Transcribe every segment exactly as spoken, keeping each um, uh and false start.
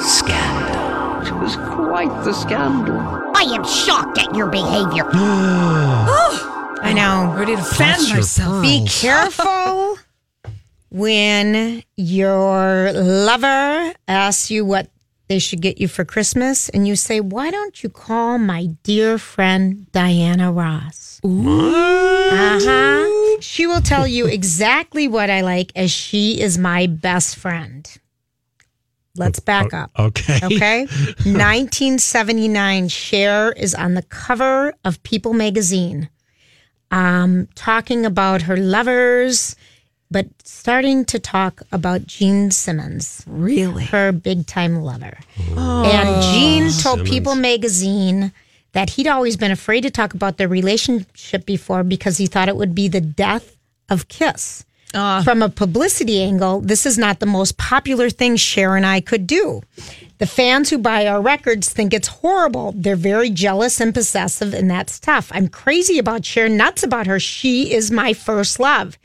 scandal. It was quite the scandal. I am shocked at your behavior. Oh, I know. Ready to fan myself. Be careful when your lover asks you what they should get you for Christmas, and you say, "Why don't you call my dear friend Diana Ross?" Uh huh. She will tell you exactly what I like, as she is my best friend. Let's back up. Okay. Okay. nineteen seventy-nine, Cher is on the cover of People Magazine, um, talking about her lovers, but starting to talk about Gene Simmons. Really? Her big-time lover. Oh. And Gene told Simmons. People Magazine that he'd always been afraid to talk about their relationship before because he thought it would be the death of Kiss. Uh, From a publicity angle, this is not the most popular thing Cher and I could do. The fans who buy our records think it's horrible. They're very jealous and possessive, and that's tough. I'm crazy about Cher, nuts about her. She is my first love.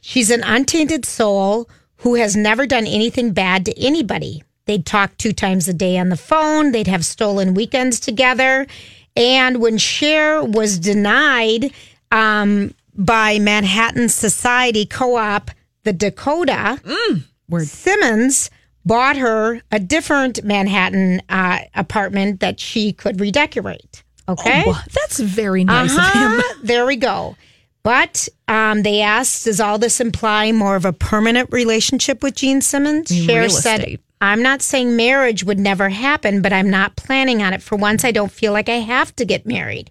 She's an untainted soul who has never done anything bad to anybody. They'd talk two times a day on the phone. They'd have stolen weekends together. And when Cher was denied... Um, by Manhattan Society Co-op, the Dakota, mm, word. Simmons bought her a different Manhattan uh, apartment that she could redecorate. Okay? Oh, that's very nice uh-huh. of him. There we go. But um, they asked, does all this imply more of a permanent relationship with Gene Simmons? Cher said, I'm not saying marriage would never happen, but I'm not planning on it. For once, I don't feel like I have to get married.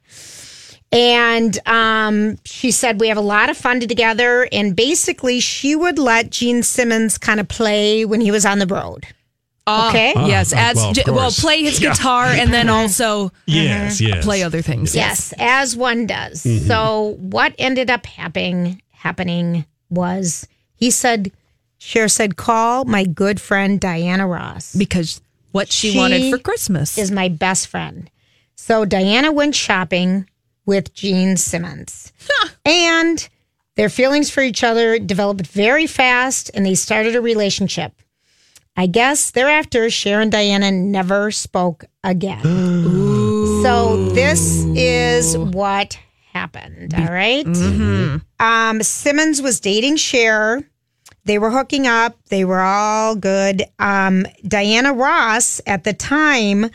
And um, she said, we have a lot of fun together. And basically, she would let Gene Simmons kind of play when he was on the road. Uh, okay. Uh, yes. As, well, well, play his yeah. guitar and then also yes, uh, yes. play other things. Yes, yes as one does. Mm-hmm. So what ended up happening, happening was he said, Cher said, call my good friend Diana Ross. Because what she, she wanted for Christmas. Is my best friend. So Diana went shopping with Gene Simmons. Huh. And their feelings for each other developed very fast, and they started a relationship. I guess thereafter, Cher and Diana never spoke again. Ooh. So this is what happened, all right? Mm-hmm. Um, Simmons was dating Cher. They were hooking up. They were all good. Um, Diana Ross, at the time,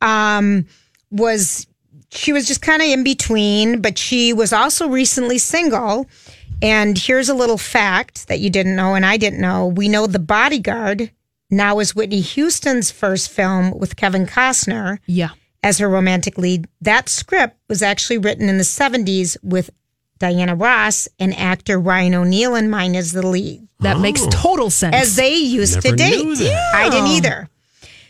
um, was... She was just kind of in between, but she was also recently single. And here's a little fact that you didn't know and I didn't know. We know The Bodyguard now is Whitney Houston's first film with Kevin Costner yeah. as her romantic lead. That script was actually written in the seventies with Diana Ross and actor Ryan O'Neill in mind as the lead. That oh. makes total sense. As they used Never to date. Yeah. I didn't either.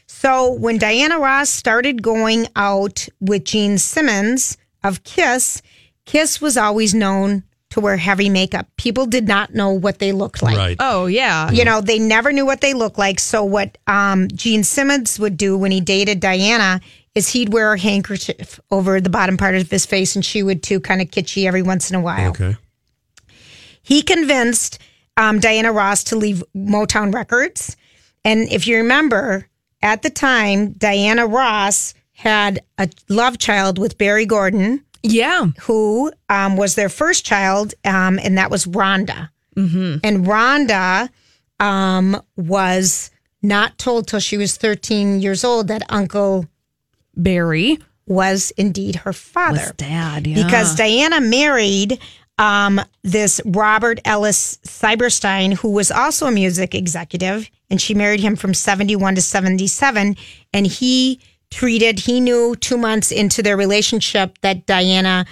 So when Diana Ross started going out with Gene Simmons of Kiss, Kiss was always known to wear heavy makeup. People did not know what they looked like. Right. Oh, yeah. You know, they never knew what they looked like. So what um, Gene Simmons would do when he dated Diana is he'd wear a handkerchief over the bottom part of his face, and she would, too, kind of kitschy every once in a while. Okay. He convinced um, Diana Ross to leave Motown Records. And if you remember... At the time, Diana Ross had a love child with Berry Gordy. Yeah. Who um, was their first child, um, and that was Rhonda. Mm-hmm. And Rhonda um, was not told till she was thirteen years old that Uncle Berry was indeed her father. Was dad, yeah. Because Diana married um, this Robert Ellis Silberstein, who was also a music executive, and she married him from seventy-one to seventy-seven, and he treated, he knew two months into their relationship that Diana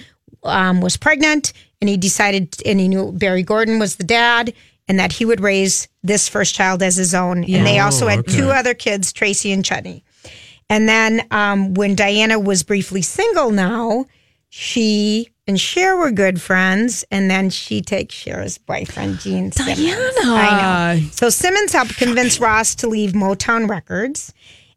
um, was pregnant, and he decided, and he knew Berry Gordy was the dad, and that he would raise this first child as his own. Yeah. And they also had okay. two other kids, Tracy and Chutney. And then um, when Diana was briefly single now, she and Cher were good friends. And then she takes Cher's boyfriend, Gene Simmons. Diana! I know. So Simmons helped convince Ross to leave Motown Records.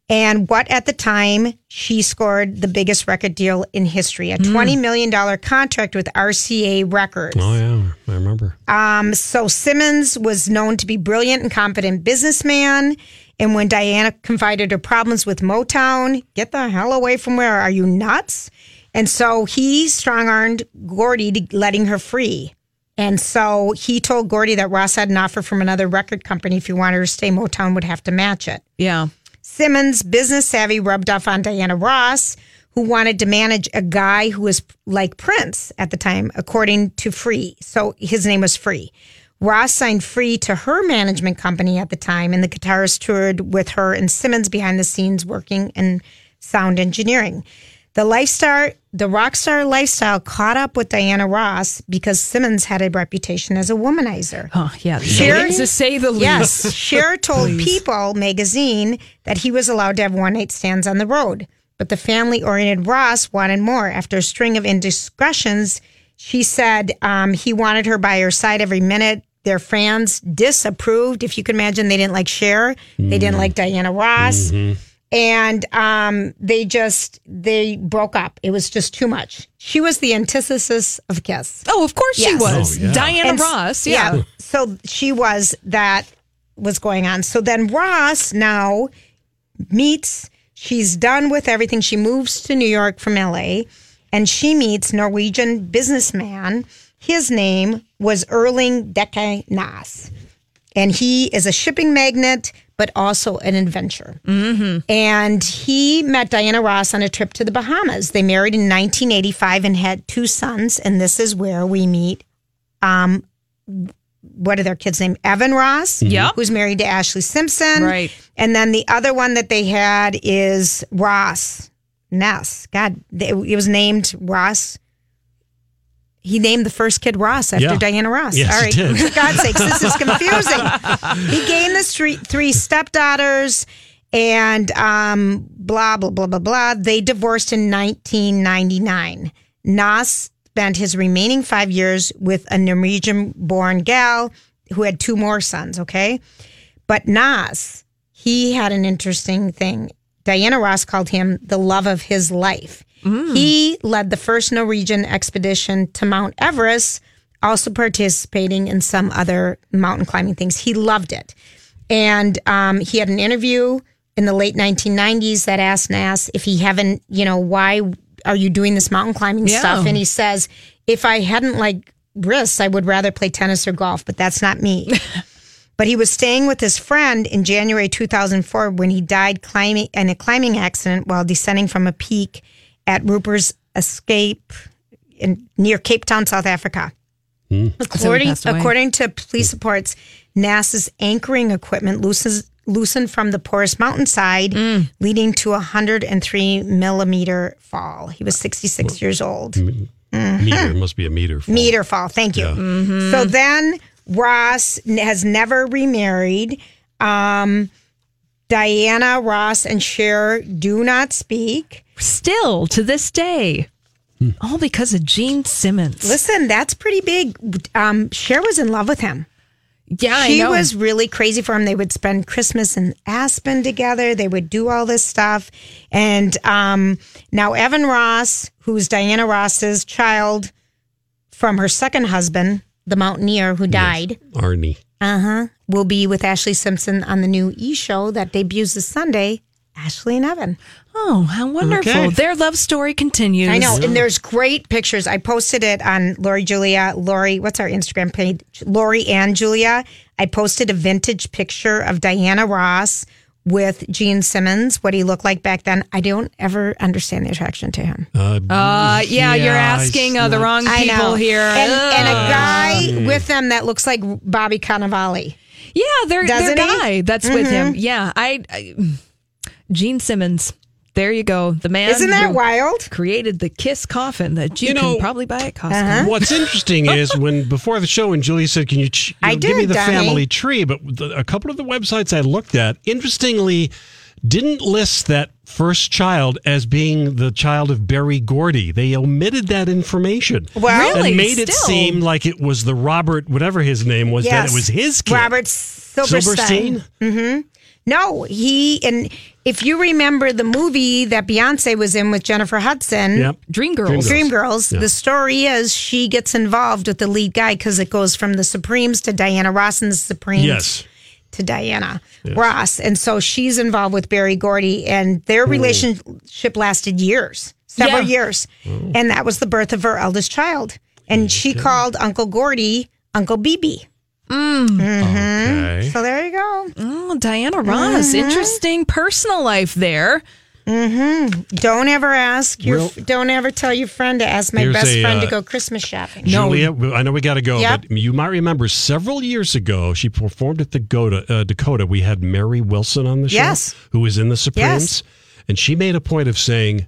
And what at the time, she scored the biggest record deal in history, a twenty million dollars contract with R C A Records. Oh, yeah. I remember. Um, so Simmons was known to be brilliant and competent businessman. And when Diana confided her problems with Motown, get the hell away from where? Are you nuts? And so he strong-armed Gordy to letting her free. And so he told Gordy that Ross had an offer from another record company. If you wanted her to stay, Motown would have to match it. Yeah. Simmons, business savvy, rubbed off on Diana Ross, who wanted to manage a guy who was like Prince at the time, according to Free. So his name was Free. Ross signed Free to her management company at the time, and the guitarist toured with her and Simmons behind the scenes working in sound engineering. The lifestyle, the rock star lifestyle caught up with Diana Ross because Simmons had a reputation as a womanizer. Oh, yeah. Cher, to say the least. Yes. Cher told People Magazine that he was allowed to have one-night stands on the road, but the family-oriented Ross wanted more. After a string of indiscretions, she said um, he wanted her by her side every minute. Their fans disapproved. If you can imagine, they didn't like Cher. Mm. They didn't like Diana Ross. Mm-hmm. And um, they just, they broke up. It was just too much. She was the antithesis of Kiss. Oh, of course yes. she was. Oh, yeah. Diana and, Ross, yeah. yeah. So she was, that was going on. So then Ross now meets, she's done with everything. She moves to New York from L A, and she meets Norwegian businessman. His name was Erling Dekke Nas. And he is a shipping magnate, but also an adventurer. Mm-hmm. And he met Diana Ross on a trip to the Bahamas. They married in nineteen eighty-five and had two sons. And this is where we meet, um, what are their kids' name? Evan Ross, mm-hmm. who's married to Ashley Simpson. Right. And then the other one that they had is Ross Ness. God, it was named Ross. He named the first kid Ross after yeah. Diana Ross. Yes, all right, he did. For God's sakes, this is confusing. He gained the three, three stepdaughters and um, blah, blah, blah, blah, blah. They divorced in nineteen ninety-nine. Nas spent his remaining five years with a Norwegian-born gal who had two more sons, okay? But Nas, he had an interesting thing. Diana Ross called him the love of his life. Mm. He led the first Norwegian expedition to Mount Everest, also participating in some other mountain climbing things. He loved it. And um, he had an interview in the late nineteen nineties that asked Nas if he haven't, you know, why are you doing this mountain climbing yeah. stuff? And he says, if I hadn't like wrists, I would rather play tennis or golf, but that's not me. But he was staying with his friend in January two thousand four when he died climbing in a climbing accident while descending from a peak at Rupert's Escape in, near Cape Town, South Africa. Mm. According, so according to police reports, NASA's anchoring equipment loosens, loosened from the porous mountainside, mm. leading to a one hundred three millimeter fall. He was sixty-six well, years old. M- mm-hmm. Meter must be a meter fall. Meter fall, thank you. Yeah. Mm-hmm. So then Ross has never remarried. Um, Diana Ross and Cher do not speak. Still to this day, hmm. all because of Gene Simmons. Listen, that's pretty big. Um, Cher was in love with him. Yeah, she I know. was really crazy for him. They would spend Christmas in Aspen together. They would do all this stuff. And um, now Evan Ross, who's Diana Ross's child from her second husband, the mountaineer who died. Yes. Arnie. Uh-huh. Will be with Ashley Simpson on the new E! Show that debuts this Sunday. Ashley and Evan. Oh, how wonderful. Okay. Their love story continues. I know. Yeah. And there's great pictures. I posted it on Lori, Julia, Lori. What's our Instagram page? Lori and Julia. I posted a vintage picture of Diana Ross with Gene Simmons, what he looked like back then. I don't ever understand the attraction to him. Uh, uh, yeah, yeah, you're asking uh, the wrong people here. And, and a guy with them that looks like Bobby Cannavale. Yeah, they're, they're guy that's mm-hmm. with him. Yeah, I, I Gene Simmons. There you go. The man Isn't that who wild? created the Kiss coffin that you, you know, can probably buy at Costco. Uh-huh. What's interesting is when before the show, when Julia said, can you, ch- you know, did, give me the Donnie. family tree? But the, a couple of the websites I looked at, interestingly, didn't list that first child as being the child of Berry Gordy. They omitted that information. Well, really? And made Still. it seem like it was the Robert, whatever his name was, yes. that it was his kid. Robert Silberstein. Silberstein? Mm-hmm. No, he, and if you remember the movie that Beyonce was in with Jennifer Hudson, yep. Dream Girls, Dream Girls, yeah. the story is she gets involved with the lead guy because it goes from the Supremes to Diana Ross and the Supremes yes. to Diana yes. Ross. And so she's involved with Berry Gordy, and their relationship Ooh. lasted years, several yeah. years. Ooh. And that was the birth of her eldest child. And okay. she called Uncle Gordy Uncle B B. Mm. Mm-hmm. Okay. So there you go. Oh, Diana Ross. Mm-hmm. Interesting personal life there. Mm-hmm. Don't ever ask your. Real, don't ever tell your friend to ask my best a, friend uh, to go Christmas shopping. Julia, no. I know we got to go, yep. but you might remember several years ago she performed at the Dakota. Uh, Dakota. We had Mary Wilson on the show, yes. who was in the Supremes, yes. and she made a point of saying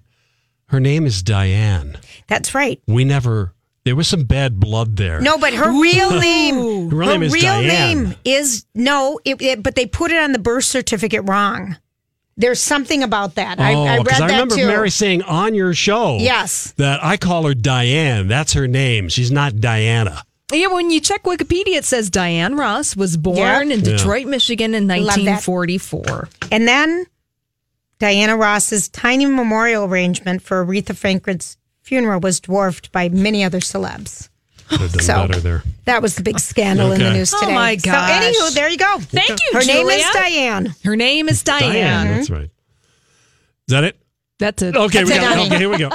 her name is Diane. That's right. We never. There was some bad blood there. No, but her real name, her real, her name, is real name is no. It, it, but they put it on the birth certificate wrong. There's something about that. Oh, I, I read that too. I remember Mary saying on your show, yes, that I call her Diane. That's her name. She's not Diana. Yeah, when you check Wikipedia, it says Diana Ross was born yep. in Detroit, yeah. Michigan, in nineteen forty-four, and then Diana Ross's tiny memorial arrangement for Aretha Franklin's funeral was dwarfed by many other celebs. So there. that was the big scandal okay. in the news today. Oh my gosh. So anywho, there you go. Thank you, Her Julia. name is Diane. Her name is Diane. Diane. That's right. Is that it? That's it. Okay, That's we it, got it. Okay, here we go.